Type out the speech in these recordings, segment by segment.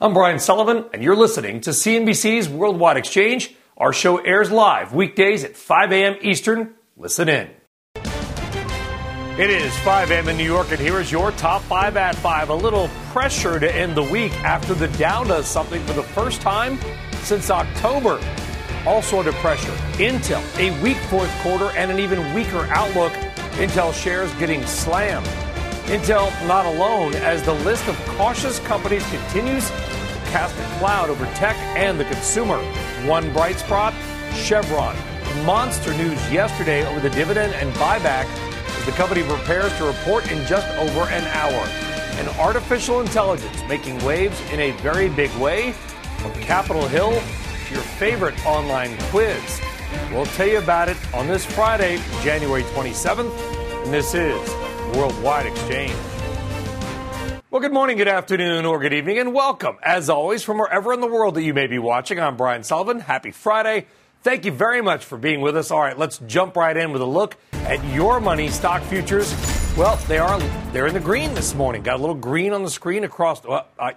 I'm Brian Sullivan, and you're listening to CNBC's Worldwide Exchange. Our show airs live weekdays at 5 a.m. Eastern. Listen in. It is 5 a.m. in New York, and here is your top five at five. A little pressure to end the week after the Dow does something for the first time since October. Also under pressure, Intel, a weak fourth quarter and an even weaker outlook. Intel shares getting slammed. Intel not alone as the list of cautious companies continues to cast a cloud over tech and the consumer. One bright spot, Chevron. Monster news yesterday over the dividend and buyback as the company prepares to report in just over an hour. And artificial intelligence making waves in a very big way from Capitol Hill to your favorite online quiz. We'll tell you about it on this Friday, January 27th, and this is Worldwide Exchange. Well, good morning, good afternoon, or good evening, and welcome, as always, from wherever in the world that you may be watching. I'm Brian Sullivan. Happy Friday. Thank you very much for being with us. All right, let's jump right in with a look at your money stock futures. Well, they're in the green this morning. Got a little green on the screen across.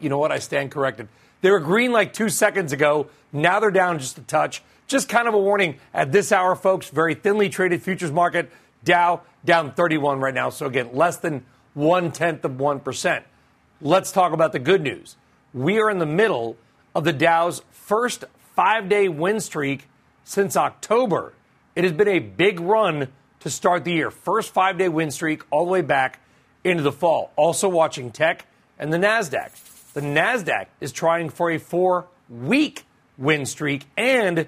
You know what? I stand corrected. They were green like 2 seconds ago. Now they're down just a touch. Just kind of a warning at this hour, folks. Very thinly traded futures market. Dow down 31 right now. So, again, less than 0.1%. Let's talk about the good news. We are in the middle of the Dow's first 5-day win streak since October. It has been a big run to start the year. First 5-day win streak all the way back into the fall. Also watching tech and the NASDAQ. The NASDAQ is trying for a 4-week win streak and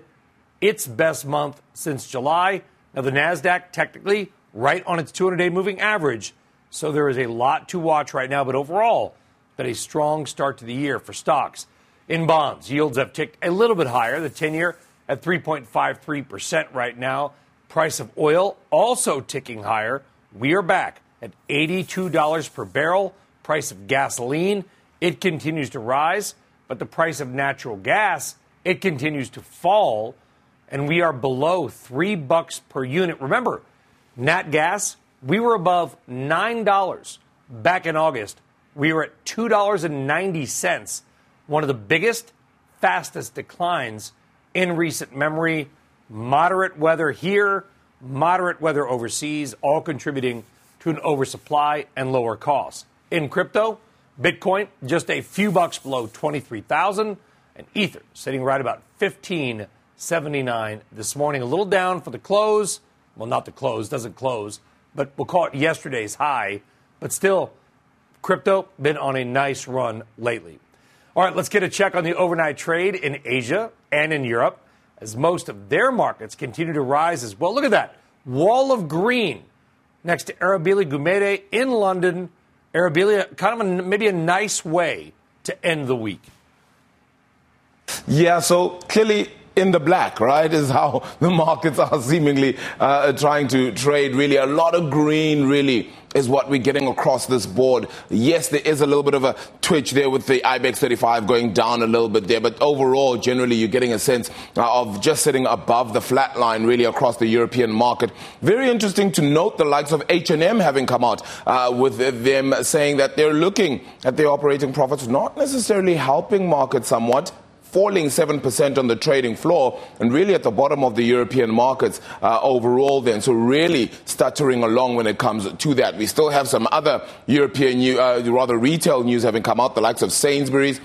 its best month since July. Now, the NASDAQ technically right on its 200-day moving average, so there is a lot to watch right now. But overall, that a strong start to the year for stocks. In bonds, yields have ticked a little bit higher. The 10-year at 3.53% right now. Price of oil also ticking higher. We are back at $82 per barrel. Price of gasoline, it continues to rise. But the price of natural gas, it continues to fall. And we are below $3 per unit. Remember, nat gas, we were above $9 back in August. We were at $2.90, one of the biggest, fastest declines in recent memory. Moderate weather here, moderate weather overseas, all contributing to an oversupply and lower costs. In crypto, Bitcoin just a few bucks below 23,000, and Ether sitting right about 15,000. 79 this morning, a little down for the close. Well, not the close, doesn't close, but we'll call it yesterday's high. But still, crypto been on a nice run lately. All right, let's get a check on the overnight trade in Asia and in Europe as most of their markets continue to rise as well. Look at that wall of green next to Arabile Gumede in London. Arabile, kind of maybe a nice way to end the week. Yeah, so clearly in the black, right, is how the markets are seemingly trying to trade, really. A lot of green, really, is what we're getting across this board. Yes, there is a little bit of a twitch there with the IBEX 35 going down a little bit there. But overall, generally, you're getting a sense of just sitting above the flat line, really, across the European market. Very interesting to note the likes of H&M having come out with them saying that they're looking at their operating profits, not necessarily helping markets somewhat, falling 7% on the trading floor and really at the bottom of the European markets overall then. So really stuttering along when it comes to that. We still have some other European, retail news having come out. The likes of Sainsbury's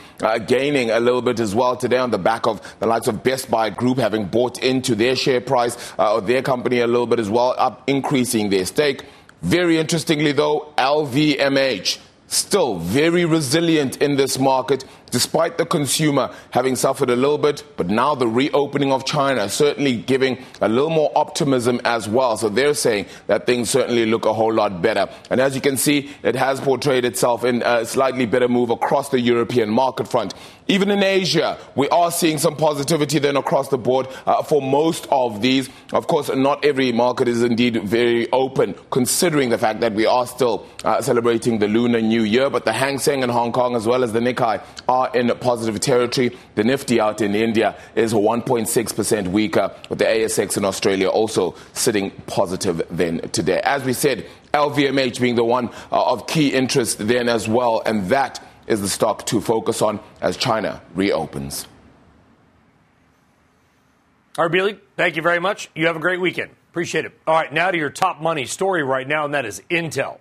gaining a little bit as well today on the back of the likes of Best Buy Group having bought into their share price or their company a little bit as well, up increasing their stake. Very interestingly, though, LVMH. Still very resilient in this market, despite the consumer having suffered a little bit, but now the reopening of China certainly giving a little more optimism as well. So they're saying that things certainly look a whole lot better. And as you can see, it has portrayed itself in a slightly better move across the European market front. Even in Asia, we are seeing some positivity then across the board for most of these. Of course, not every market is indeed very open, considering the fact that we are still celebrating the Lunar New Year. But the Hang Seng in Hong Kong, as well as the Nikkei, are in positive territory. The Nifty out in India is 1.6% weaker, with the ASX in Australia also sitting positive then today. As we said, LVMH being the one of key interest then as well, and that is the stock to focus on as China reopens. Arabile, thank you very much. You have a great weekend. Appreciate it. All right, now to your top money story right now, and that is Intel.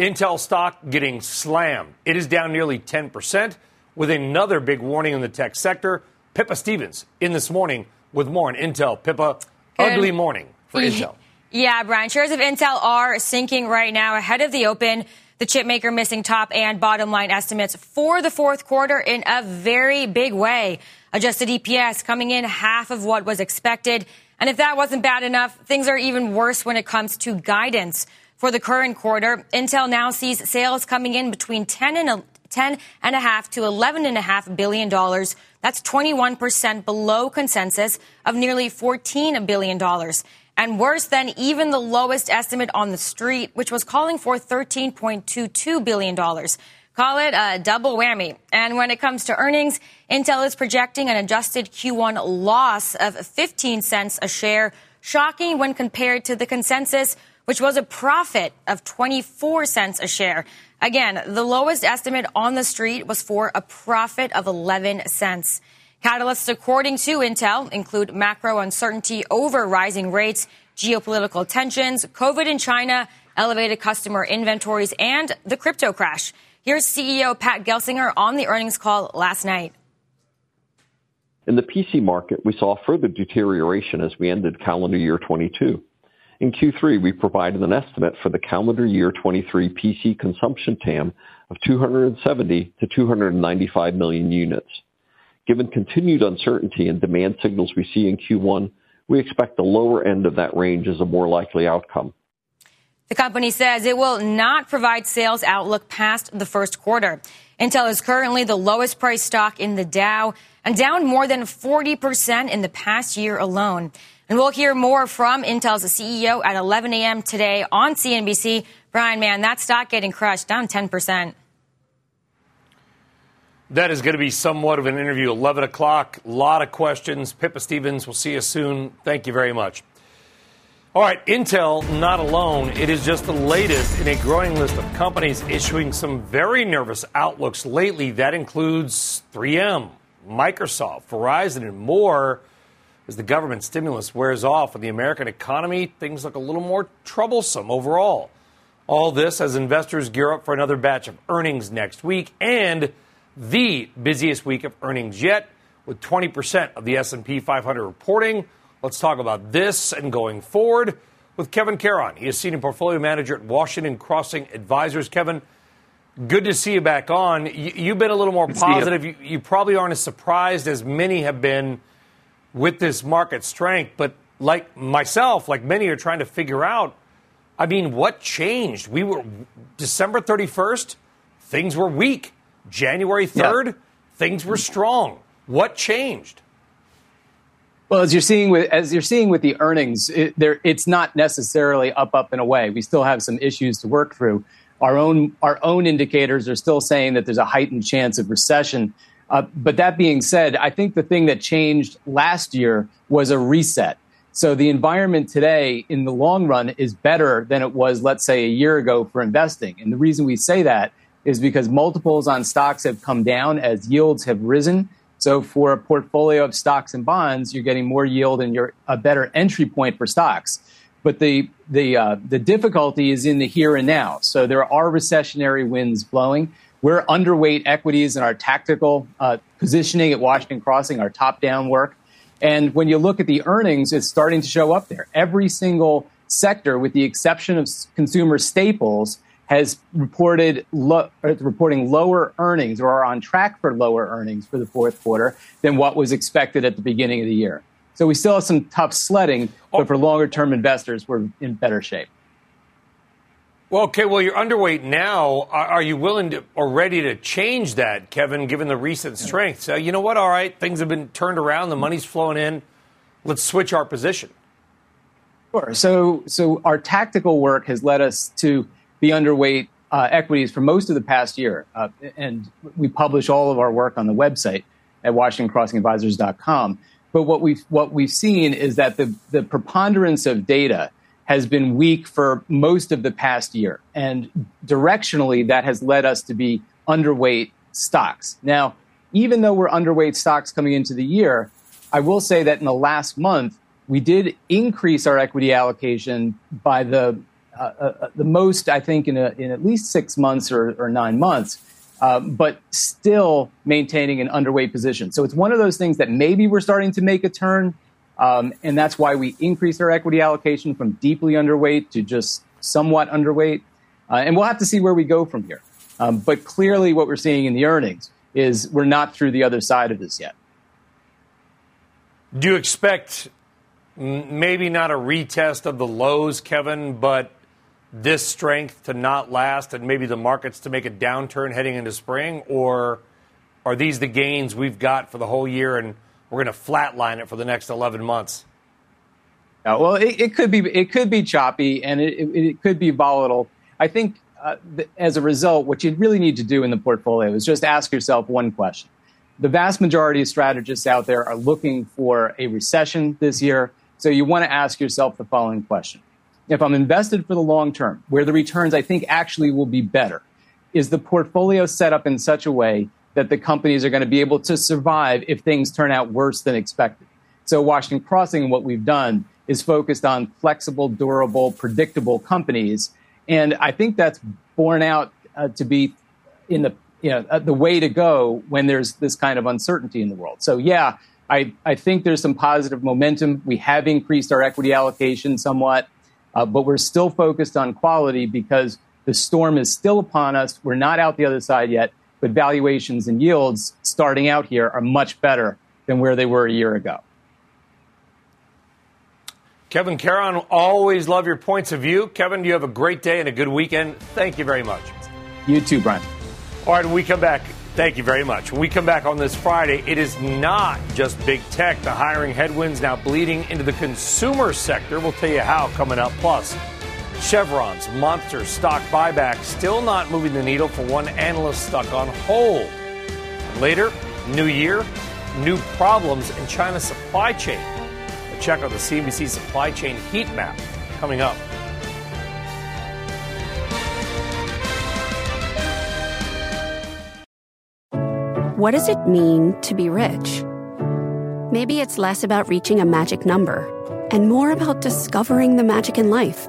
Intel stock getting slammed. It is down nearly 10% with another big warning in the tech sector. Pippa Stevens in this morning with more on Intel. Pippa, ugly morning for Intel. Yeah, Brian, shares of Intel are sinking right now ahead of the open. The chipmaker missing top and bottom line estimates for the fourth quarter in a very big way. Adjusted EPS coming in half of what was expected. And if that wasn't bad enough, things are even worse when it comes to guidance. For the current quarter, Intel now sees sales coming in between $10.5 to $11.5 billion. That's 21% below consensus of nearly $14 billion. And worse than even the lowest estimate on the street, which was calling for $13.22 billion. Call it a double whammy. And when it comes to earnings, Intel is projecting an adjusted Q1 loss of 15 cents a share, shocking when compared to the consensus, which was a profit of 24 cents a share. Again, the lowest estimate on the street was for a profit of 11 cents. Catalysts, according to Intel, include macro uncertainty over rising rates, geopolitical tensions, COVID in China, elevated customer inventories, and the crypto crash. Here's CEO Pat Gelsinger on the earnings call last night. In the PC market, we saw further deterioration as we ended calendar year 22. In Q3, we provided an estimate for the calendar year 23 PC consumption TAM of 270 to 295 million units. Given continued uncertainty and demand signals we see in Q1, we expect the lower end of that range is a more likely outcome. The company says it will not provide sales outlook past the first quarter. Intel is currently the lowest priced stock in the Dow and down more than 40% in the past year alone. And we'll hear more from Intel's CEO at 11 a.m. today on CNBC. Brian, man, that stock getting crushed, down 10%. That is going to be somewhat of an interview. 11 o'clock, a lot of questions. Pippa Stevens, we'll see you soon. Thank you very much. All right, Intel, not alone. It is just the latest in a growing list of companies issuing some very nervous outlooks lately. That includes 3M, Microsoft, Verizon, and more. As the government stimulus wears off and the American economy, things look a little more troublesome overall. All this as investors gear up for another batch of earnings next week and the busiest week of earnings yet, with 20% of the S&P 500 reporting. Let's talk about this and going forward with Kevin Caron. He is Senior Portfolio Manager at Washington Crossing Advisors. Kevin, good to see you back on. You've been a little more positive. You probably aren't as surprised as many have been with this market strength, but like myself, like many are trying to figure out, I mean, what changed? We were December 31st, things were weak. January 3rd, things were strong. What changed? Well, as you're seeing with the earnings, it's not necessarily up and away. We still have some issues to work through. Our own indicators are still saying that there's a heightened chance of recession. But that being said, I think the thing that changed last year was a reset. So the environment today in the long run is better than it was, let's say, a year ago for investing. And the reason we say that is because multiples on stocks have come down as yields have risen. So for a portfolio of stocks and bonds, you're getting more yield and you're a better entry point for stocks. But the difficulty is in the here and now. So there are recessionary winds blowing. We're underweight equities in our tactical positioning at Washington Crossing, our top-down work. And when you look at the earnings, it's starting to show up there. Every single sector, with the exception of consumer staples, has reported reporting lower earnings, or are on track for lower earnings for the fourth quarter than what was expected at the beginning of the year. So we still have some tough sledding, but for longer-term investors, we're in better shape. Well, okay, well, you're underweight now. Are you willing to or ready to change that, Kevin, given the recent strength? So you know what? All right, things have been turned around. The money's flowing in. Let's switch our position. Sure. So our tactical work has led us to be underweight equities for most of the past year. And we publish all of our work on the website at WashingtonCrossingAdvisors.com. But what we've seen is that the preponderance of data has been weak for most of the past year. And directionally, that has led us to be underweight stocks. Now, even though we're underweight stocks coming into the year, I will say that in the last month, we did increase our equity allocation by the most, I think, in at least 6 months or 9 months, but still maintaining an underweight position. So it's one of those things that maybe we're starting to make a turn, and that's why we increased our equity allocation from deeply underweight to just somewhat underweight. And we'll have to see where we go from here. But clearly what we're seeing in the earnings is we're not through the other side of this yet. Do you expect maybe not a retest of the lows, Kevin, but this strength to not last and maybe the markets to make a downturn heading into spring? Or are these the gains we've got for the whole year and we're going to flatline it for the next 11 months? Well, it could be choppy and it could be volatile. I think as a result, what you really need to do in the portfolio is just ask yourself one question. The vast majority of strategists out there are looking for a recession this year. So you want to ask yourself the following question. If I'm invested for the long term, where the returns I think actually will be better, is the portfolio set up in such a way that the companies are going to be able to survive if things turn out worse than expected? So Washington Crossing, what we've done is focused on flexible, durable, predictable companies. And I think that's borne out to be in the way to go when there's this kind of uncertainty in the world. So, yeah, I think there's some positive momentum. We have increased our equity allocation somewhat, but we're still focused on quality because the storm is still upon us. We're not out the other side yet, but valuations and yields starting out here are much better than where they were a year ago. Kevin Caron, always love your points of view. Kevin, you have a great day and a good weekend. Thank you very much. You too, Brian. All right, when we come back, thank you very much. When we come back on this Friday, it is not just big tech. The hiring headwinds now bleeding into the consumer sector. We'll tell you how coming up. Plus, Chevron's monster stock buyback still not moving the needle for one analyst stuck on hold. Later, new year, new problems in China's supply chain. A check on the CNBC supply chain heat map coming up. What does it mean to be rich? Maybe it's less about reaching a magic number and more about discovering the magic in life.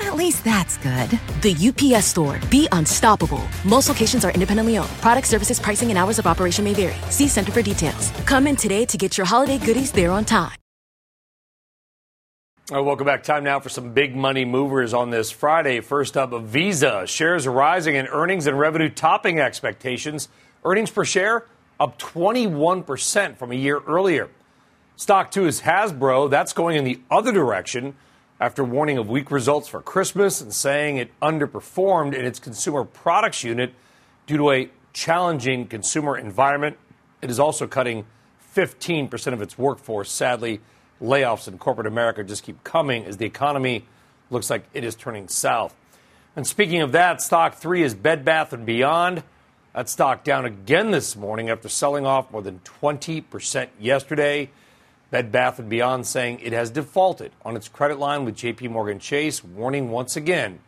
At least that's good. The UPS Store. Be unstoppable. Most locations are independently owned. Product, services, pricing, and hours of operation may vary. See Center for details. Come in today to get your holiday goodies there on time. All right, welcome back. Time now for some big money movers on this Friday. First up, Visa. Shares are rising in earnings and revenue topping expectations. Earnings per share up 21% from a year earlier. Stock two is Hasbro. That's going in the other direction after warning of weak results for Christmas and saying it underperformed in its consumer products unit due to a challenging consumer environment. It is also cutting 15% of its workforce. Sadly, layoffs in corporate America just keep coming as the economy looks like it is turning south. And speaking of that, stock three is Bed Bath & Beyond. That stock down again this morning after selling off more than 20% yesterday. Bed Bath & Beyond saying it has defaulted on its credit line with JPMorgan Chase, warning once again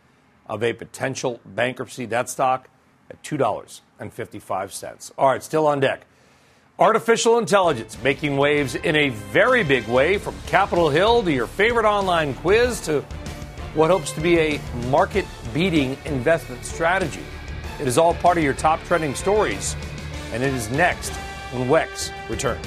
of a potential bankruptcy. That stock at $2.55. All right, still on deck. Artificial intelligence making waves in a very big way, from Capitol Hill to your favorite online quiz to what hopes to be a market-beating investment strategy. It is all part of your top trending stories, and it is next when WEX returns.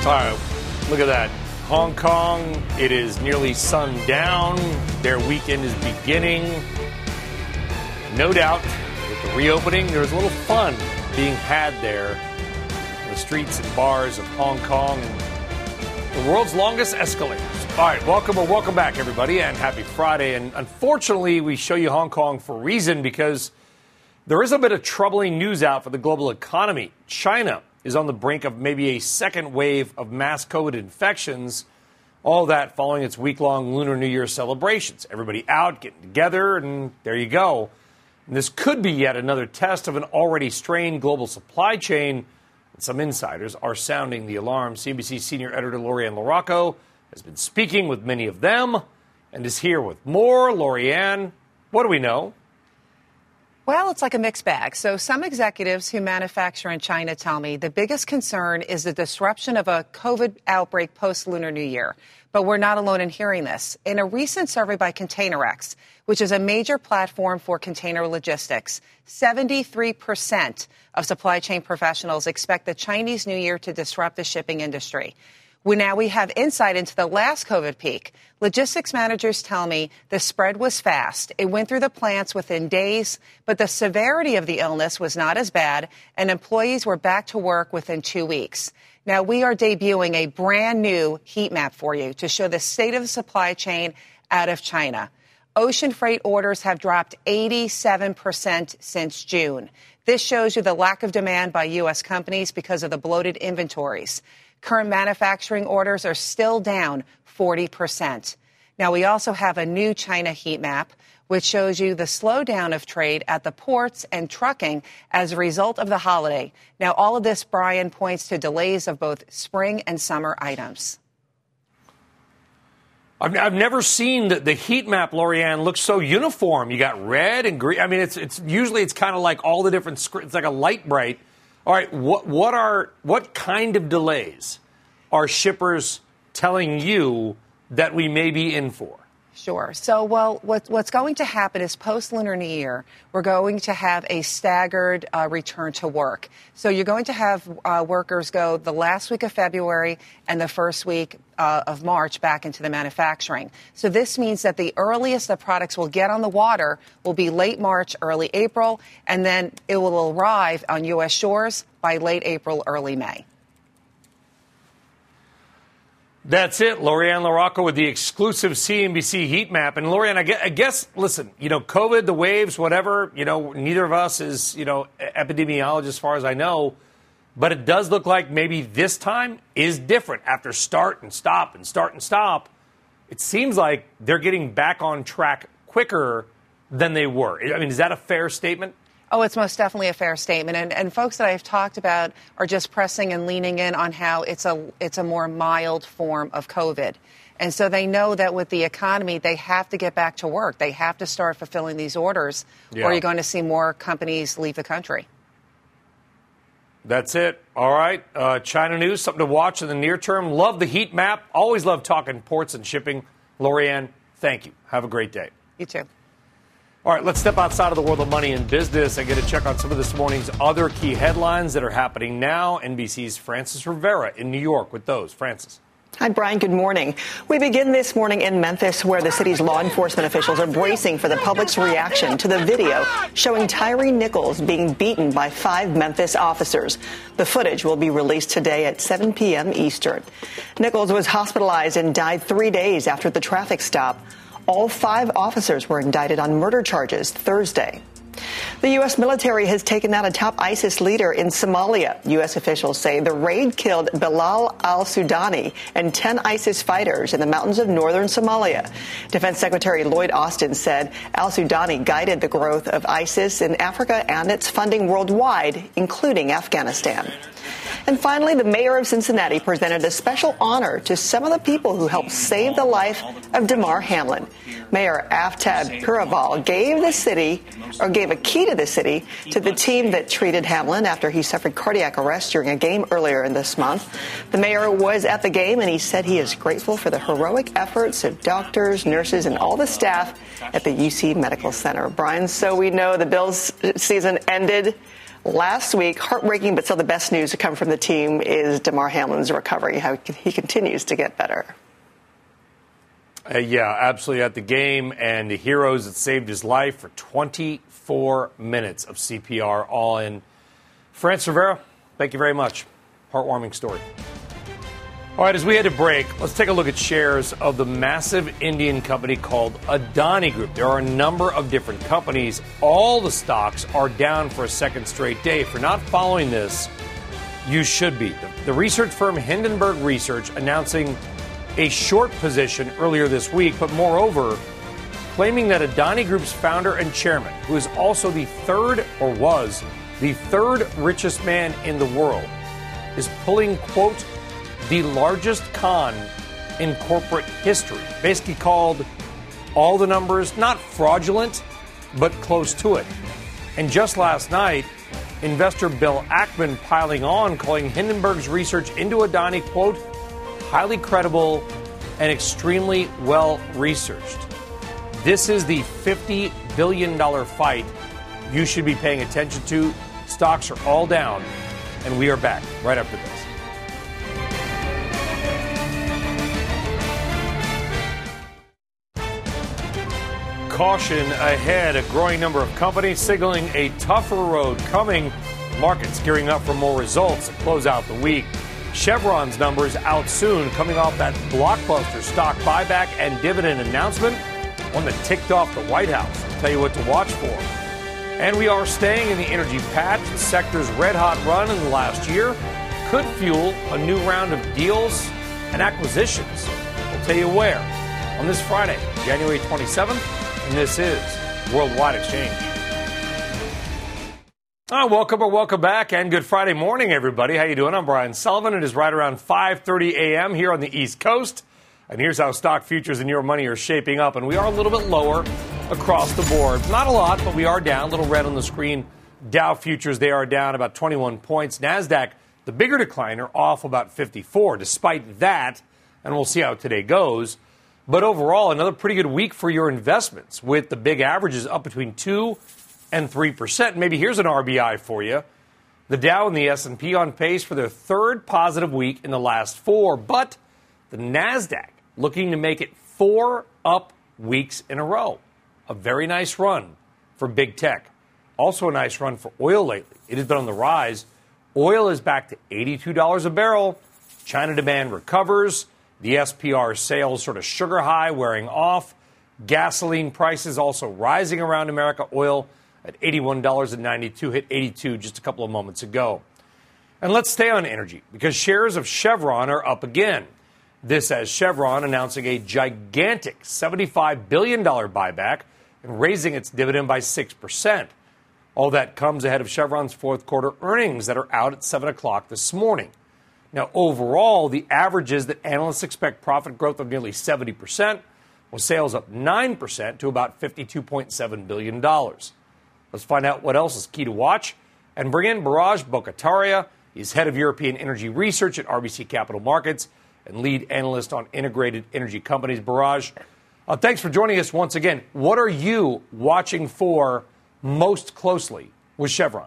All right, look at that. Hong Kong, it is nearly sundown. Their weekend is beginning. No doubt, with the reopening, there's a little fun being had there in the streets and bars of Hong Kong and the world's longest escalators. All right, welcome back, everybody, and happy Friday. And unfortunately, we show you Hong Kong for a reason, because there is a bit of troubling news out for the global economy. China is on the brink of maybe a second wave of mass COVID infections, all that following its week-long Lunar New Year celebrations. Everybody out, getting together, and there you go. And this could be yet another test of an already strained global supply chain. And some insiders are sounding the alarm. CNBC senior editor Lorianne LaRocco has been speaking with many of them and is here with more. Lorianne, what do we know? Well, it's like a mixed bag. So some executives who manufacture in China tell me the biggest concern is the disruption of a COVID outbreak post-Lunar New Year. But we're not alone in hearing this. In a recent survey by ContainerX, which is a major platform for container logistics, 73% of supply chain professionals expect the Chinese New Year to disrupt the shipping industry. We have insight into the last COVID peak. Logistics managers tell me the spread was fast. It went through the plants within days, but the severity of the illness was not as bad, and employees were back to work within 2 weeks. Now, we are debuting a brand new heat map for you to show the state of the supply chain out of China. Ocean freight orders have dropped 87% since June. This shows you the lack of demand by U.S. companies because of the bloated inventories. Current manufacturing orders are still down 40%. Now, we also have a new China heat map, which shows you the slowdown of trade at the ports and trucking as a result of the holiday. Now, all of this, Brian, points to delays of both spring and summer items. I've never seen the heat map, Lorianne, look so uniform. You got red and green. I mean, it's usually it's kind of like all the different screens. It's like a light bright. All right, what kind of delays are shippers telling you that we may be in for? Sure. So, well, what's going to happen is post-Lunar New Year, we're going to have a staggered return to work. So you're going to have workers go the last week of February and the first week of March back into the manufacturing. So this means that the earliest the products will get on the water will be late March, early April, and then it will arrive on U.S. shores by late April, early May. That's it. Lorianne LaRocco with the exclusive CNBC heat map. And Lorianne, I guess, listen, you know, COVID, the waves, whatever, you know, neither of us is, you know, epidemiologists as far as I know. But it does look like maybe this time is different. After start and stop and start and stop, it seems like they're getting back on track quicker than they were. I mean, is that a fair statement? Oh, it's most definitely a fair statement. And folks that I've talked about are just pressing and leaning in on how it's a more mild form of COVID. And so they know that with the economy, they have to get back to work. They have to start fulfilling these orders, or you're going to see more companies leave the country. That's it. All right. China news, something to watch in the near term. Love the heat map. Always love talking ports and shipping. Lorianne, thank you. Have a great day. You too. All right, let's step outside of the world of money and business and get a check on some of this morning's other key headlines that are happening now. NBC's Francis Rivera in New York with those. Francis. Hi, Brian. Good morning. We begin this morning in Memphis, where the city's law enforcement officials are bracing for the public's reaction to the video showing Tyree Nichols being beaten by five Memphis officers. The footage will be released today at 7 p.m. Eastern. Nichols was hospitalized and died 3 days after the traffic stop. All five officers were indicted on murder charges Thursday. The U.S. military has taken out a top ISIS leader in Somalia. U.S. officials say the raid killed Bilal al-Sudani and 10 ISIS fighters in the mountains of northern Somalia. Defense Secretary Lloyd Austin said al-Sudani guided the growth of ISIS in Africa and its funding worldwide, including Afghanistan. And finally, the mayor of Cincinnati presented a special honor to some of the people who helped save the life of Damar Hamlin. Mayor Aftab Piraval gave a key to the city to the team that treated Hamlin after he suffered cardiac arrest during a game earlier in this month. The mayor was at the game, and he said he is grateful for the heroic efforts of doctors, nurses, and all the staff at the UC Medical Center. Brian, so we know the Bills season ended last week. Heartbreaking, but still the best news to come from the team is Damar Hamlin's recovery, how he continues to get better. Yeah, absolutely. At the game, and the heroes that saved his life for 24 minutes of CPR all in. Francis Rivera, thank you very much. Heartwarming story. All right, as we head to break, let's take a look at shares of the massive Indian company called Adani Group. There are a number of different companies. All the stocks are down for a second straight day. If you're not following this, you should be. The research firm Hindenburg Research announcing a short position earlier this week, but moreover, claiming that Adani Group's founder and chairman, who is also was the third richest man in the world, is pulling, quote, the largest con in corporate history. Basically called all the numbers, not fraudulent, but close to it. And just last night, investor Bill Ackman piling on, calling Hindenburg's research into Adani, quote, highly credible and extremely well-researched. This is the $50 billion fight you should be paying attention to. Stocks are all down, and we are back right after this. Caution ahead, a growing number of companies signaling a tougher road coming. Markets gearing up for more results to close out the week. Chevron's numbers out soon, coming off that blockbuster stock buyback and dividend announcement, one that ticked off the White House. I'll tell you what to watch for. And we are staying in the energy patch. The sector's red-hot run in the last year could fuel a new round of deals and acquisitions. I'll tell you where on this Friday, January 27th. And this is Worldwide Exchange. Welcome back, and good Friday morning, everybody. How you doing? I'm Brian Sullivan. It is right around 5:30 a.m. here on the East Coast, and here's how stock futures and your money are shaping up. And we are a little bit lower across the board. Not a lot, but we are down. A little red on the screen. Dow futures, they are down about 21 points. NASDAQ, the bigger decliner, off about 54. Despite that, and we'll see how today goes. But overall, another pretty good week for your investments, with the big averages up between 2 and 3%. Maybe here's an RBI for you. The Dow and the S&P on pace for their third positive week in the last four, but the NASDAQ looking to make it four up weeks in a row. A very nice run for big tech. Also a nice run for oil lately. It has been on the rise. Oil is back to $82 a barrel. China demand recovers. The SPR sales sort of sugar high wearing off. Gasoline prices also rising around America. Oil at $81.92, hit $82 just a couple of moments ago. And let's stay on energy, because shares of Chevron are up again. This as Chevron announcing a gigantic $75 billion buyback and raising its dividend by 6%. All that comes ahead of Chevron's fourth quarter earnings that are out at 7 o'clock this morning. Now, overall, the average is that analysts expect profit growth of nearly 70%, with sales up 9% to about $52.7 billion. Let's find out what else is key to watch and bring in Biraj Borkhataria. He's head of European Energy Research at RBC Capital Markets and lead analyst on integrated energy companies. Biraj, thanks for joining us once again. What are you watching for most closely with Chevron?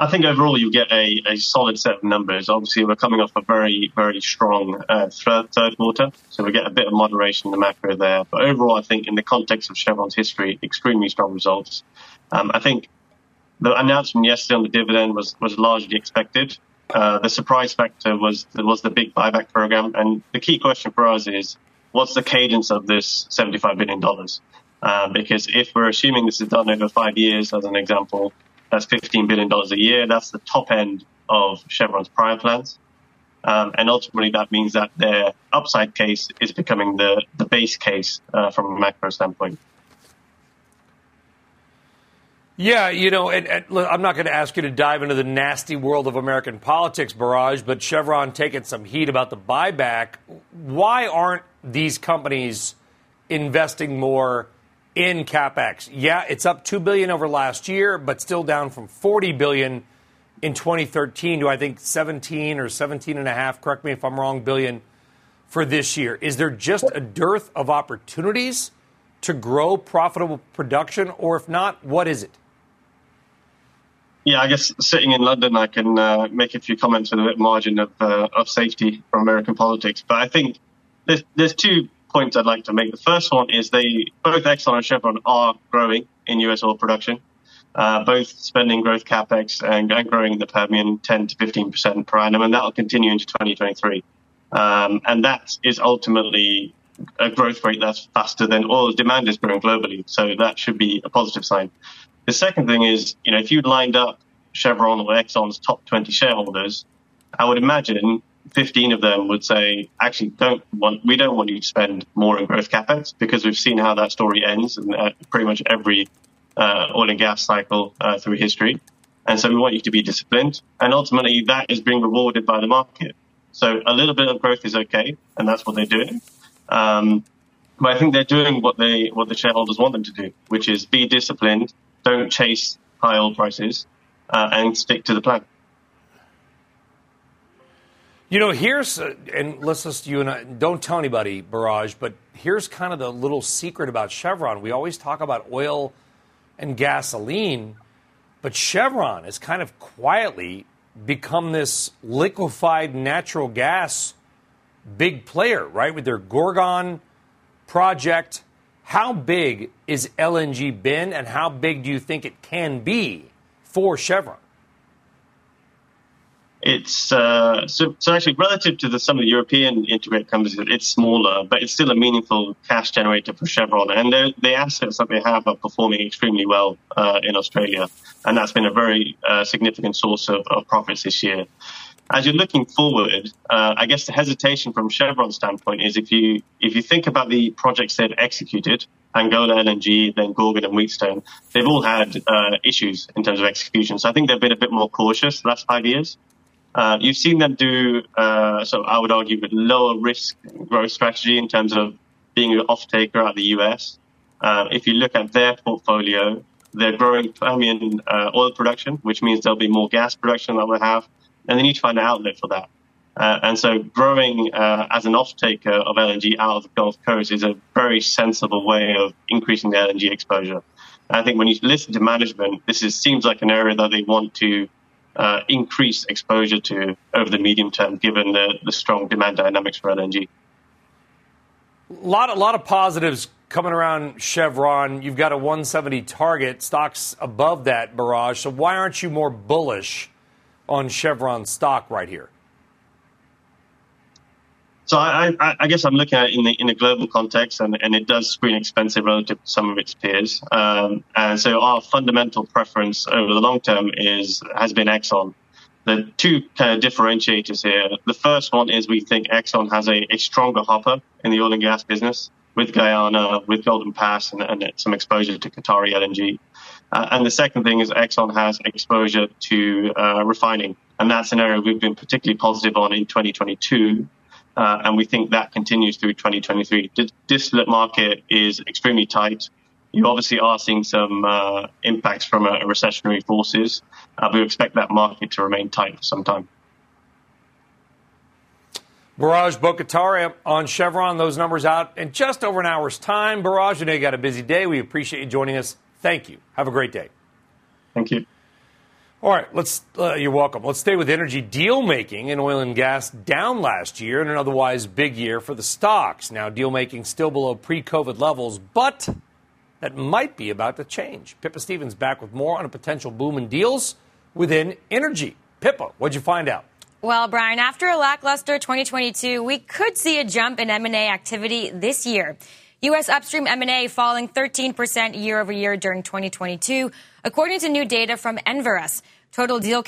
I think overall you get a solid set of numbers. Obviously, we're coming off a very, very strong third quarter, so we get a bit of moderation in the macro there. But overall, I think in the context of Chevron's history, extremely strong results. I think the announcement yesterday on the dividend was largely expected. The surprise factor was the big buyback program. And the key question for us is, what's the cadence of this $75 billion? Because if we're assuming this is done over 5 years, as an example, that's $15 billion a year. That's the top end of Chevron's prior plans. And ultimately, that means that their upside case is becoming the base case from a macro standpoint. Yeah, you know, I'm not going to ask you to dive into the nasty world of American politics, Barrage, but Chevron taking some heat about the buyback. Why aren't these companies investing more in CapEx? Yeah, it's up $2 billion over last year, but still down from $40 billion in 2013 to, I think, 17 or 17 and a half, correct me if I'm wrong, billion for this year. Is there just a dearth of opportunities to grow profitable production? Or if not, what is it? Yeah, I guess sitting in London, I can make a few comments with a bit margin of safety from American politics. But I think there's 2 points I'd like to make. The first one is both Exxon and Chevron are growing in U.S. oil production, both spending growth CapEx and growing the Permian 10 to 15% per annum, and that will continue into 2023. And that is ultimately a growth rate that's faster than oil demand is growing globally. So that should be a positive sign. The second thing is, you know, if you lined up Chevron or Exxon's top 20 shareholders, I would imagine 15 of them would say, actually, we don't want you to spend more in growth CapEx, because we've seen how that story ends in pretty much every oil and gas cycle through history. And so we want you to be disciplined. And ultimately, that is being rewarded by the market. So a little bit of growth is okay, and that's what they're doing. But I think they're doing what the shareholders want them to do, which is be disciplined, don't chase high oil prices, and stick to the plan. You know, and let's just, you and I, don't tell anybody, Barrage, but here's kind of the little secret about Chevron. We always talk about oil and gasoline, but Chevron has kind of quietly become this liquefied natural gas big player, right? With their Gorgon project. How big is LNG been, and how big do you think it can be for Chevron? It's so actually relative to some of the European integrated companies, it's smaller, but it's still a meaningful cash generator for Chevron. And the assets that they have are performing extremely well in Australia. And that's been a very significant source of profits this year. As you're looking forward, I guess the hesitation from Chevron's standpoint is if you think about the projects they've executed, Angola LNG, then Gorgon and Wheatstone, they've all had issues in terms of execution. So I think they've been a bit more cautious the last 5 years. You've seen them do, so I would argue, with lower risk growth strategy in terms of being an off-taker out of the US. If you look at their portfolio, they're growing Permian oil production, which means there'll be more gas production that we'll have. And they need to find an outlet for that. And so growing as an off-taker of LNG out of the Gulf Coast is a very sensible way of increasing the LNG exposure. And I think when you listen to management, seems like an area that they want to increase exposure to over the medium term, given the strong demand dynamics for LNG. A lot of positives coming around Chevron. You've got a 170 target, stocks above that, Barrage. So why aren't you more bullish on Chevron stock right here? So I guess I'm looking at it in a global context, and it does screen expensive relative to some of its peers. And so our fundamental preference over the long term has been Exxon. The two kind of differentiators here. The first one is we think Exxon has a stronger hopper in the oil and gas business, with Guyana, with Golden Pass, and some exposure to Qatari LNG. And the second thing is Exxon has exposure to refining, and that's an area we've been particularly positive on in 2022, and we think that continues through 2023. The distillate market is extremely tight. You obviously are seeing some impacts from recessionary forces. We expect that market to remain tight for some time. Barrage Bokhataria on Chevron, those numbers out in just over an hour's time. Barrage, I know you got a busy day. We appreciate you joining us. Thank you. Have a great day. Thank you. All right, you're welcome. Let's stay with energy deal-making and oil and gas down last year in an otherwise big year for the stocks. Now, deal-making still below pre-COVID levels, but that might be about to change. Pippa Stevens back with more on a potential boom in deals within energy. Pippa, what'd you find out? Well, Brian, after a lackluster 2022, we could see a jump in M&A activity this year. U.S. upstream M&A falling 13% year-over-year during 2022, according to new data from Enverus. Total deal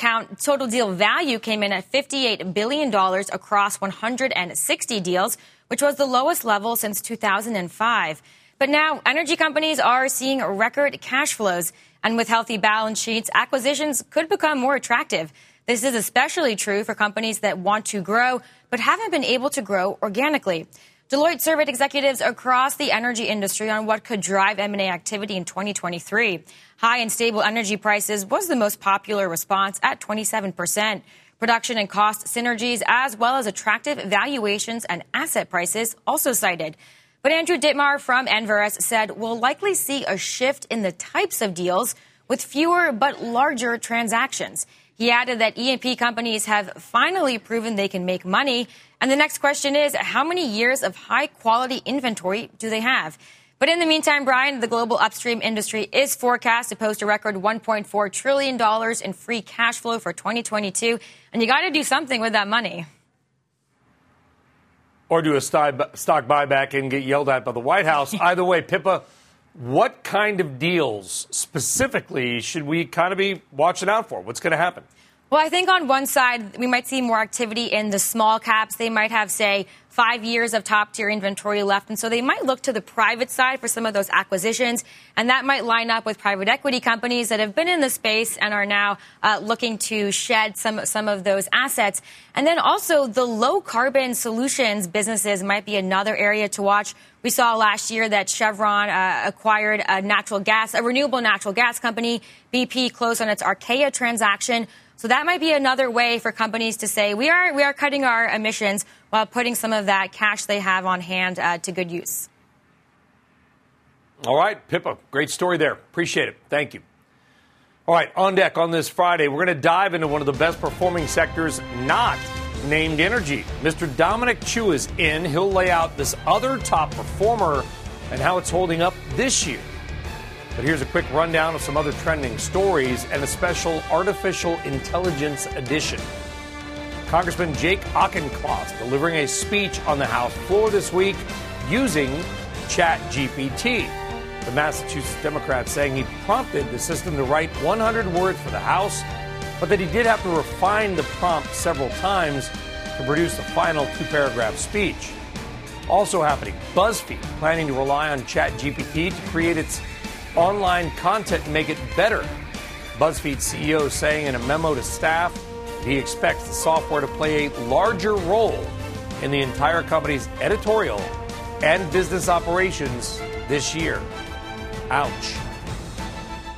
value came in at $58 billion across 160 deals, which was the lowest level since 2005. But now energy companies are seeing record cash flows, and with healthy balance sheets, acquisitions could become more attractive. This is especially true for companies that want to grow but haven't been able to grow organically. Deloitte surveyed executives across the energy industry on what could drive M&A activity in 2023. High and stable energy prices was the most popular response at 27%. Production and cost synergies, as well as attractive valuations and asset prices, also cited. But Andrew Dittmar from Enverus said we'll likely see a shift in the types of deals with fewer but larger transactions. He added that E&P companies have finally proven they can make money. And the next question is, how many years of high-quality inventory do they have? But in the meantime, Brian, the global upstream industry is forecast to post a record $1.4 trillion in free cash flow for 2022. And you got to do something with that money. Or do a stock buyback and get yelled at by the White House. Either way, Pippa, what kind of deals specifically should we kind of be watching out for? What's going to happen? Well, I think on one side, we might see more activity in the small caps. They might have, say, 5 years of top-tier inventory left. And so they might look to the private side for some of those acquisitions. And that might line up with private equity companies that have been in the space and are now looking to shed some of those assets. And then also the low-carbon solutions businesses might be another area to watch. We saw last year that Chevron acquired a renewable natural gas company. BP closed on its Archaea transaction. So that might be another way for companies to say, we are cutting our emissions while putting some of that cash they have on hand to good use. All right, Pippa, great story there. Appreciate it. Thank you. All right, on deck on this Friday, we're going to dive into one of the best performing sectors not named energy. Mr. Dominic Chu is in. He'll lay out this other top performer and how it's holding up this year. But here's a quick rundown of some other trending stories and a special artificial intelligence edition. Congressman Jake Auchincloss delivering a speech on the House floor this week using ChatGPT. The Massachusetts Democrat saying he prompted the system to write 100 words for the House, but that he did have to refine the prompt several times to produce the final two-paragraph speech. Also happening, BuzzFeed planning to rely on ChatGPT to create its online content and make it better. BuzzFeed CEO saying in a memo to staff he expects the software to play a larger role in the entire company's editorial and business operations this year. Ouch.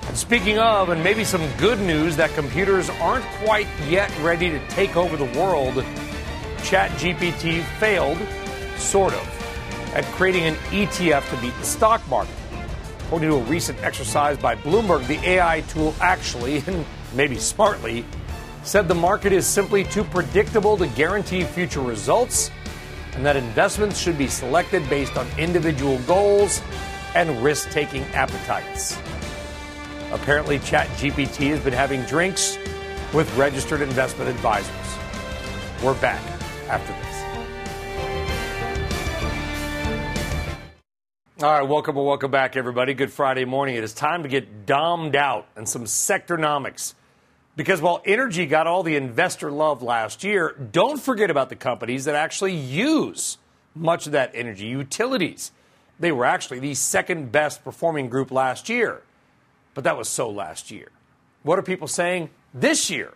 And speaking of, and maybe some good news that computers aren't quite yet ready to take over the world, ChatGPT failed, sort of, at creating an ETF to beat the stock market. According to a recent exercise by Bloomberg, the AI tool actually, and maybe smartly, said the market is simply too predictable to guarantee future results and that investments should be selected based on individual goals and risk-taking appetites. Apparently, ChatGPT has been having drinks with registered investment advisors. We're back after this. All right, welcome back, everybody. Good Friday morning. It is time to get dommed out and some sectornomics. Because while energy got all the investor love last year, don't forget about the companies that actually use much of that energy. Utilities, they were actually the second best performing group last year. But that was so last year. What are people saying this year?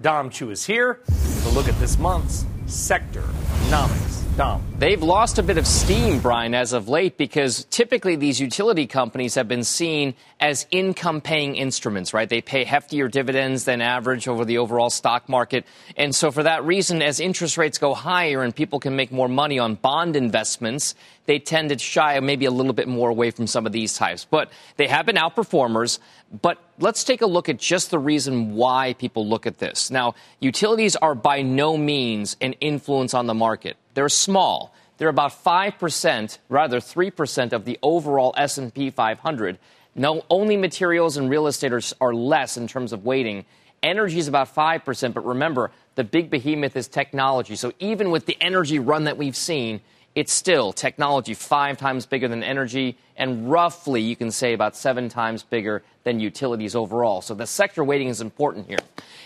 Dom Chu is here to look at this month's sectornomics. Tom. They've lost a bit of steam, Brian, as of late, because typically these utility companies have been seen as income-paying instruments, right? They pay heftier dividends than average over the overall stock market. And so for that reason, as interest rates go higher and people can make more money on bond investments, they tend to shy maybe a little bit more away from some of these types. But they have been outperformers. But let's take a look at just the reason why people look at this. Now, utilities are by no means an influence on the market. They're small. They're about 5%, rather 3% of the overall S&P 500. No, only materials and real estate are less in terms of weighting. Energy is about 5%. But remember, the big behemoth is technology. So even with the energy run that we've seen, it's still technology 5 times bigger than energy, and roughly, you can say, about 7 times bigger than utilities overall. So the sector weighting is important here.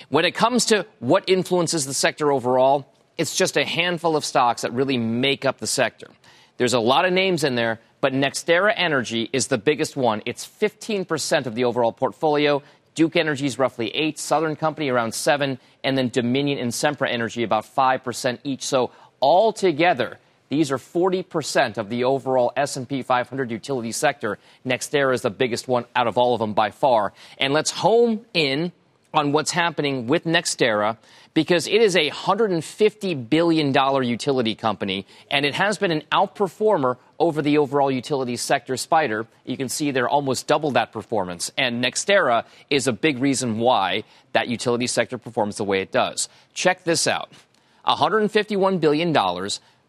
When it comes to what influences the sector overall, it's just a handful of stocks that really make up the sector. There's a lot of names in there, but NextEra Energy is the biggest one. It's 15% of the overall portfolio. Duke Energy is roughly 8%, Southern Company around 7%, and then Dominion and Sempra Energy about 5% each. So altogether, these are 40% of the overall S&P 500 utility sector. NextEra is the biggest one out of all of them by far. And let's home in on what's happening with NextEra, because it is a $150 billion utility company, and it has been an outperformer over the overall utility sector spider. You can see they're almost double that performance. And NextEra is a big reason why that utility sector performs the way it does. Check this out. $151 billion.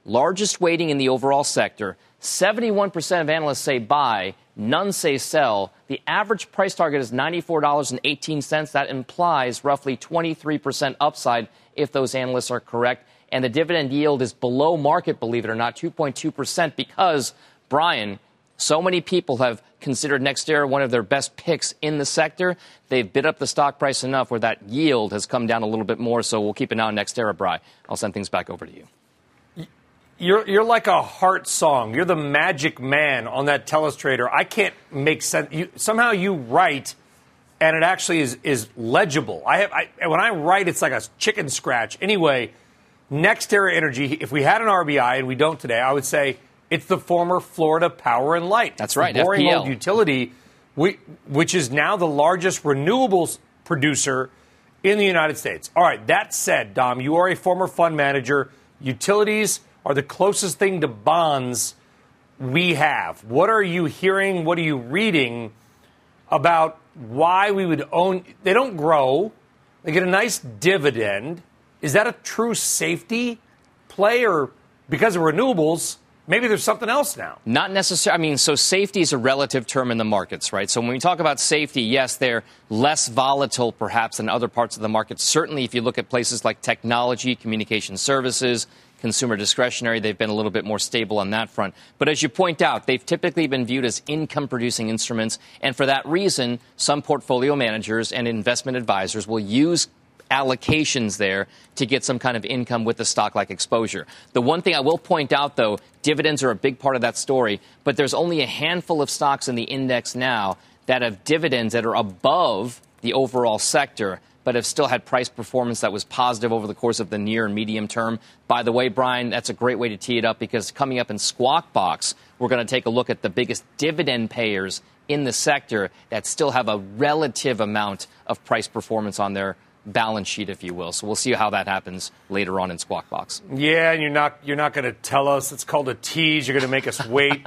Largest weighting in the overall sector. 71% of analysts say buy, none say sell. The average price target is $94.18. That implies roughly 23% upside if those analysts are correct. And the dividend yield is below market, believe it or not, 2.2%, because, Brian, so many people have considered NextEra one of their best picks in the sector. They've bid up the stock price enough where that yield has come down a little bit more, so we'll keep an eye on NextEra, Bri. I'll send things back over to you. You're like a heart song. You're the magic man on that telestrator. I can't make sense. Somehow you write, and it actually is legible. When I write, it's like a chicken scratch. Anyway, NextEra Energy, if we had an RBI, and we don't today, I would say it's the former Florida Power and Light. That's right, the boring FPL. Old utility, which is now the largest renewables producer in the United States. All right, that said, Dom, you are a former fund manager. Utilities are the closest thing to bonds we have. What are you hearing? What are you reading about why we would own? They don't grow. They get a nice dividend. Is that a true safety play, or because of renewables, maybe there's something else now? Not necessarily. I mean, so safety is a relative term in the markets, right? So when we talk about safety, yes, they're less volatile perhaps than other parts of the market. Certainly if you look at places like technology, communication services, consumer discretionary, they've been a little bit more stable on that front. But as you point out, they've typically been viewed as income-producing instruments. And for that reason, some portfolio managers and investment advisors will use allocations there to get some kind of income with the stock-like exposure. The one thing I will point out, though, dividends are a big part of that story, but there's only a handful of stocks in the index now that have dividends that are above the overall sector, but have still had price performance that was positive over the course of the near and medium term. By the way, Brian, that's a great way to tee it up, because coming up in Squawk Box, we're going to take a look at the biggest dividend payers in the sector that still have a relative amount of price performance on their balance sheet, if you will. So we'll see how that happens later on in Squawk Box. Yeah, and you're not going to tell us. It's called a tease. You're going to make us wait.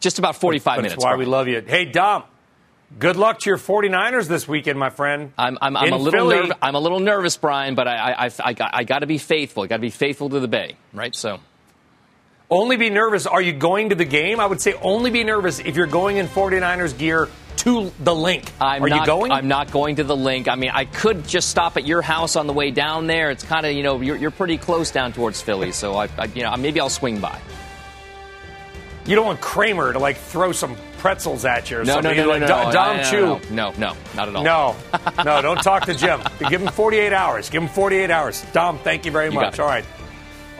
Just about 45 minutes. That's why we love you. Hey, Dom. Good luck to your 49ers this weekend, my friend. I'm a little nervous, Brian, but I got to be faithful. I got to be faithful to the Bay, right? So, only be nervous. Are you going to the game? I would say only be nervous if you're going in 49ers gear to the link. Are you going? I'm not going to the link. I mean, I could just stop at your house on the way down there. It's kind of, you know, you're pretty close down towards Philly, so maybe I'll swing by. You don't want Kramer to, like, throw some pretzels at you or something. No, not at all. No, don't talk to Jim. Give him 48 hours. Dom, thank you very much. All right.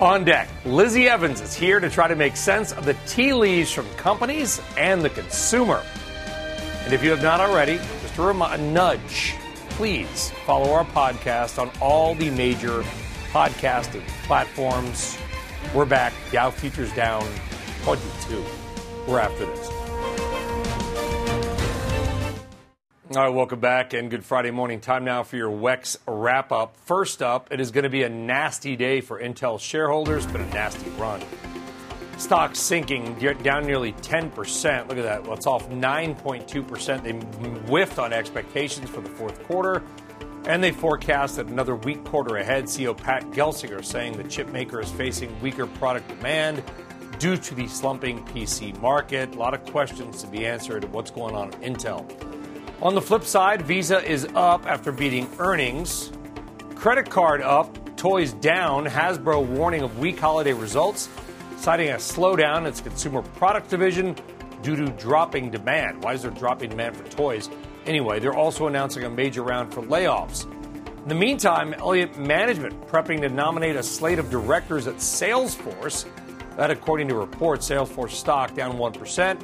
On deck, Lizzie Evans is here to try to make sense of the tea leaves from companies and the consumer. And if you have not already, just a nudge, please follow our podcast on all the major podcasting platforms. We're back. Dow futures down 22. We're after this. All right, welcome back and good Friday morning. Time now for your WEX wrap-up. First up, it is going to be a nasty day for Intel shareholders, but a nasty run. Stock sinking, down nearly 10%. Look at that. Well, it's off 9.2%. They whiffed on expectations for the fourth quarter, and they forecast that another weak quarter ahead. CEO Pat Gelsinger saying the chip maker is facing weaker product demand due to the slumping PC market. A lot of questions to be answered of what's going on at Intel. On the flip side, Visa is up after beating earnings. Credit card up, toys down. Hasbro warning of weak holiday results, citing a slowdown in its consumer product division due to dropping demand. Why is there dropping demand for toys? Anyway, they're also announcing a major round for layoffs. In the meantime, Elliott Management prepping to nominate a slate of directors at Salesforce. That, according to reports, Salesforce stock down 1%.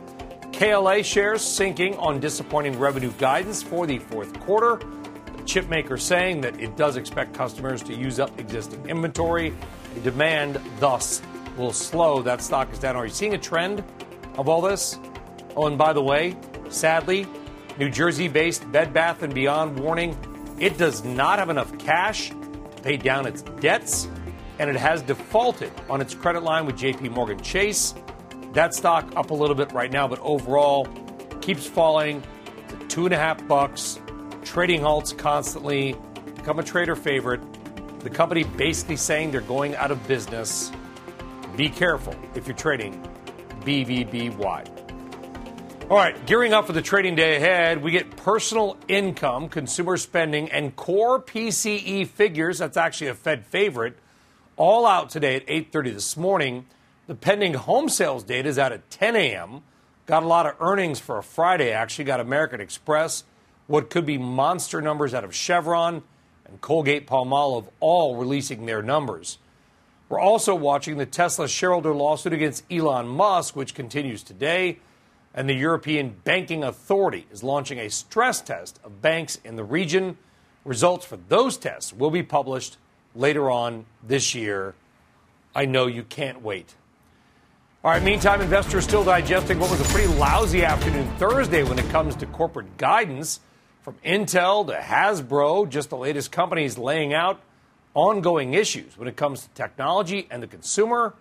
KLA shares sinking on disappointing revenue guidance for the fourth quarter. The chipmaker saying that it does expect customers to use up existing inventory. Demand, thus, will slow. That stock is down. Are you seeing a trend of all this? Oh, and by the way, sadly, New Jersey-based Bed Bath & Beyond warning it does not have enough cash to pay down its debts, and it has defaulted on its credit line with JPMorgan Chase. That stock up a little bit right now, but overall keeps falling to $2.50. Trading halts constantly. Become a trader favorite. The company basically saying they're going out of business. Be careful if you're trading BVBY. All right, gearing up for the trading day ahead, we get personal income, consumer spending, and core PCE figures. That's actually a Fed favorite. All out today at 8:30 this morning. The pending home sales data is out at 10 a.m. Got a lot of earnings for a Friday, actually. Got American Express, what could be monster numbers out of Chevron, and Colgate-Palmolive all releasing their numbers. We're also watching the Tesla shareholder lawsuit against Elon Musk, which continues today. And the European Banking Authority is launching a stress test of banks in the region. Results for those tests will be published later on this year. I know you can't wait. All right, meantime, investors still digesting what was a pretty lousy afternoon Thursday when it comes to corporate guidance. From Intel to Hasbro, just the latest companies laying out ongoing issues when it comes to technology and the consumer.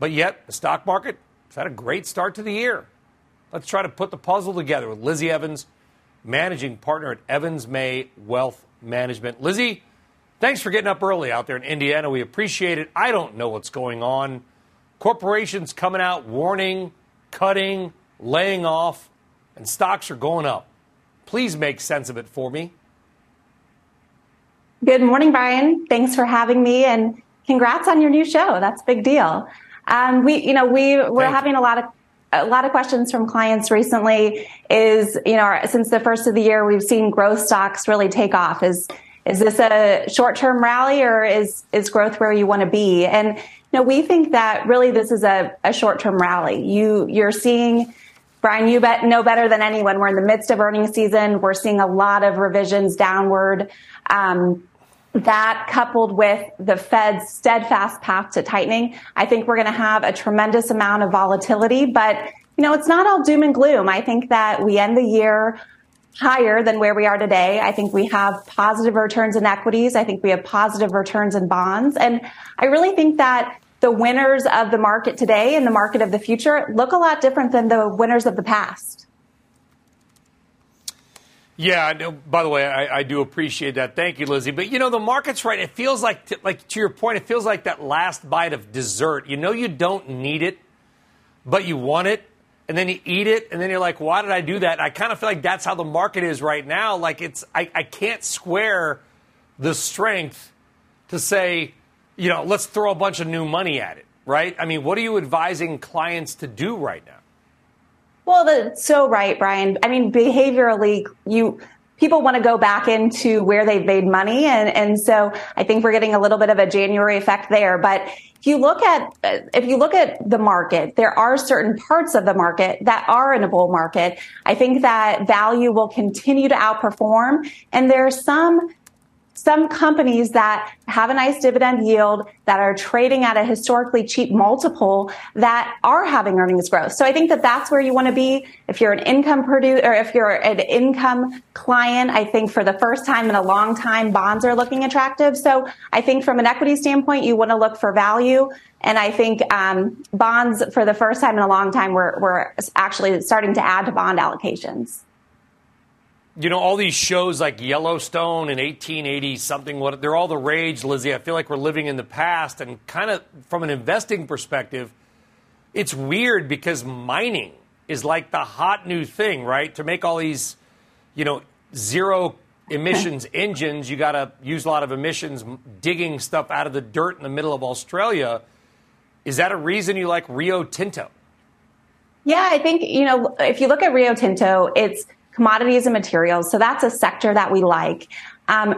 But yet, the stock market has had a great start to the year. Let's try to put the puzzle together with Lizzie Evans, managing partner at Evans May Wealth Management. Lizzie, thanks for getting up early out there in Indiana. We appreciate it. I don't know what's going on. Corporations coming out, warning, cutting, laying off, and stocks are going up. Please make sense of it for me. Good morning, Brian. Thanks for having me, and congrats on your new show. That's a big deal. We're having a lot of questions from clients recently. Since the first of the year, we've seen growth stocks really take off. Is this a short-term rally, or is growth where you want to be? And no, we think that really this is a short-term rally. You're seeing, Brian, you know better than anyone, we're in the midst of earnings season. We're seeing a lot of revisions downward. That coupled with the Fed's steadfast path to tightening, I think we're going to have a tremendous amount of volatility. But, it's not all doom and gloom. I think that we end the year higher than where we are today. I think we have positive returns in equities. I think we have positive returns in bonds. And I really think that the winners of the market today and the market of the future look a lot different than the winners of the past. Yeah, by the way, I do appreciate that. Thank you, Lizzie. But, the market's right. It feels like, to your point, it feels like that last bite of dessert. You don't need it, but you want it. And then you eat it, and then you're like, why did I do that? I kind of feel like that's how the market is right now. Like, I can't square the strength to say, let's throw a bunch of new money at it, right? I mean, what are you advising clients to do right now? Well, that's so right, Brian. I mean, behaviorally, people want to go back into where they've made money. And so I think we're getting a little bit of a January effect there. But if you look at the market, there are certain parts of the market that are in a bull market. I think that value will continue to outperform. And there are some some companies that have a nice dividend yield, that are trading at a historically cheap multiple, that are having earnings growth. So I think that that's where you want to be. If you're an income producer, or if you're an income client, I think for the first time in a long time, bonds are looking attractive. So I think from an equity standpoint, you want to look for value. And I think bonds for the first time in a long time, we're actually starting to add to bond allocations. You know, all these shows like Yellowstone and 1880 something, what they're all the rage, Lizzie. I feel like we're living in the past, and kind of from an investing perspective, it's weird because mining is like the hot new thing, right? To make all these, you know, zero emissions engines, you got to use a lot of emissions, digging stuff out of the dirt in the middle of Australia. Is that a reason you like Rio Tinto? Yeah, I think, you know, if you look at Rio Tinto, it's commodities and materials. So that's a sector that we like.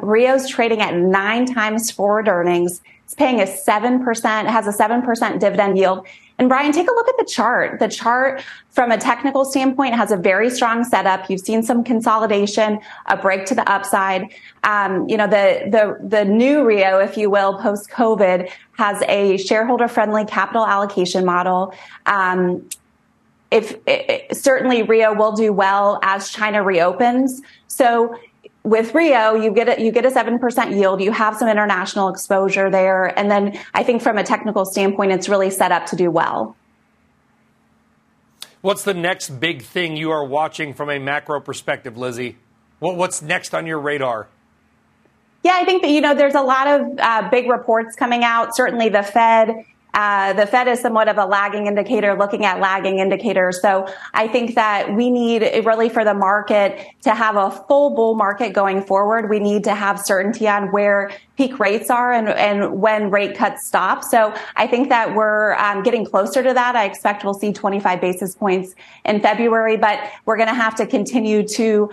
Rio's trading at 9 times forward earnings. It's paying a 7%, has a 7% dividend yield. And Brian, take a look at the chart. The chart from a technical standpoint has a very strong setup. You've seen some consolidation, a break to the upside. You know, the new Rio, if you will, post COVID has a shareholder friendly capital allocation model. Certainly Rio will do well as China reopens. So with Rio, you get a 7% yield. You have some international exposure there. And then I think from a technical standpoint, it's really set up to do well. What's the next big thing you are watching from a macro perspective, Lizzie? What's next on your radar? Yeah, I think that, you know, there's a lot of big reports coming out. Certainly the Fed. The Fed is somewhat of a lagging indicator, looking at lagging indicators. So I think that we need really for the market to have a full bull market going forward. We need to have certainty on where peak rates are and when rate cuts stop. So I think that we're getting closer to that. I expect we'll see 25 basis points in February, but we're going to have to continue to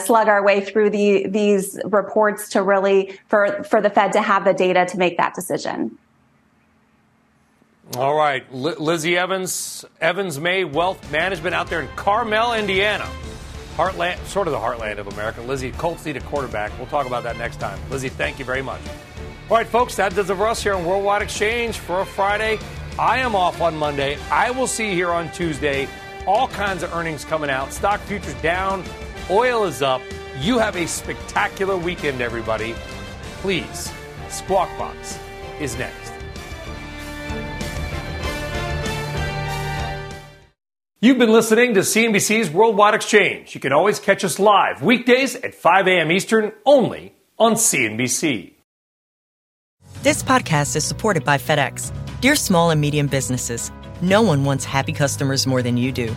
slug our way through these reports to really for the Fed to have the data to make that decision. All right, Lizzie Evans-May Wealth Management out there in Carmel, Indiana. Heartland, sort of the heartland of America. Lizzie, Colts need a quarterback. We'll talk about that next time. Lizzie, thank you very much. All right, folks, that does it for us here on Worldwide Exchange for a Friday. I am off on Monday. I will see you here on Tuesday. All kinds of earnings coming out. Stock futures down. Oil is up. You have a spectacular weekend, everybody. Please, Squawk Box is next. You've been listening to CNBC's Worldwide Exchange. You can always catch us live weekdays at 5 a.m. Eastern only on CNBC. This podcast is supported by FedEx. Dear small and medium businesses, no one wants happy customers more than you do.